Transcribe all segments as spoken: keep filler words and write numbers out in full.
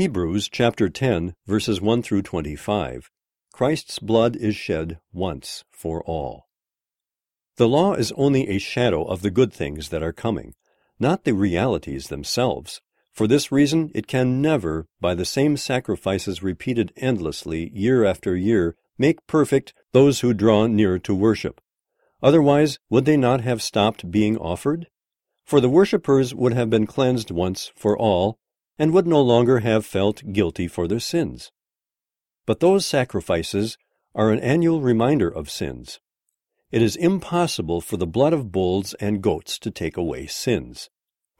Hebrews chapter ten, verses one through twenty-five. Christ's blood is shed once for all. The law is only a shadow of the good things that are coming, not the realities themselves. For this reason, it can never, by the same sacrifices repeated endlessly year after year, make perfect those who draw near to worship. Otherwise, would they not have stopped being offered? For the worshippers would have been cleansed once for all, and would no longer have felt guilty for their sins. But those sacrifices are an annual reminder of sins. It is impossible for the blood of bulls and goats to take away sins.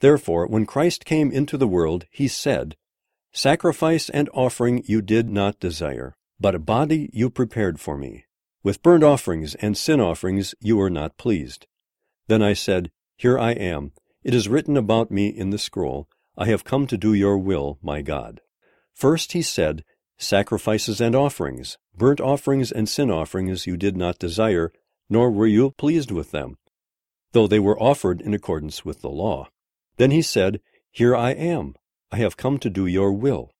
Therefore, when Christ came into the world, he said, "Sacrifice and offering you did not desire, but a body you prepared for me. With burnt offerings and sin offerings you were not pleased. Then I said, Here I am. It is written about me in the scroll. I have come to do your will, my God." First he said, "Sacrifices and offerings, burnt offerings and sin offerings you did not desire, nor were you pleased with them," though they were offered in accordance with the law. Then he said, "Here I am, I have come to do your will."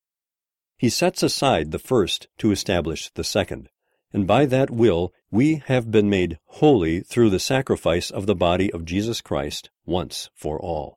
He sets aside the first to establish the second, and by that will we have been made holy through the sacrifice of the body of Jesus Christ once for all.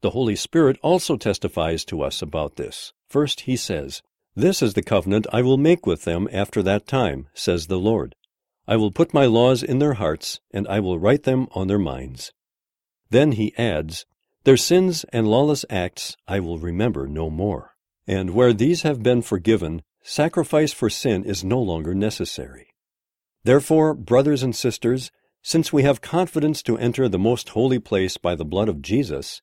The Holy Spirit also testifies to us about this. First he says, "This is the covenant I will make with them after that time, says the Lord. I will put my laws in their hearts, and I will write them on their minds." Then he adds, "Their sins and lawless acts I will remember no more." And where these have been forgiven, sacrifice for sin is no longer necessary. Therefore, brothers and sisters, since we have confidence to enter the most holy place by the blood of Jesus,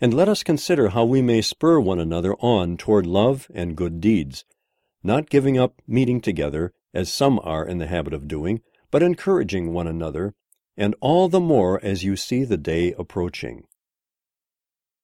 And let us consider how we may spur one another on toward love and good deeds, not giving up meeting together, as some are in the habit of doing, but encouraging one another, and all the more as you see the day approaching.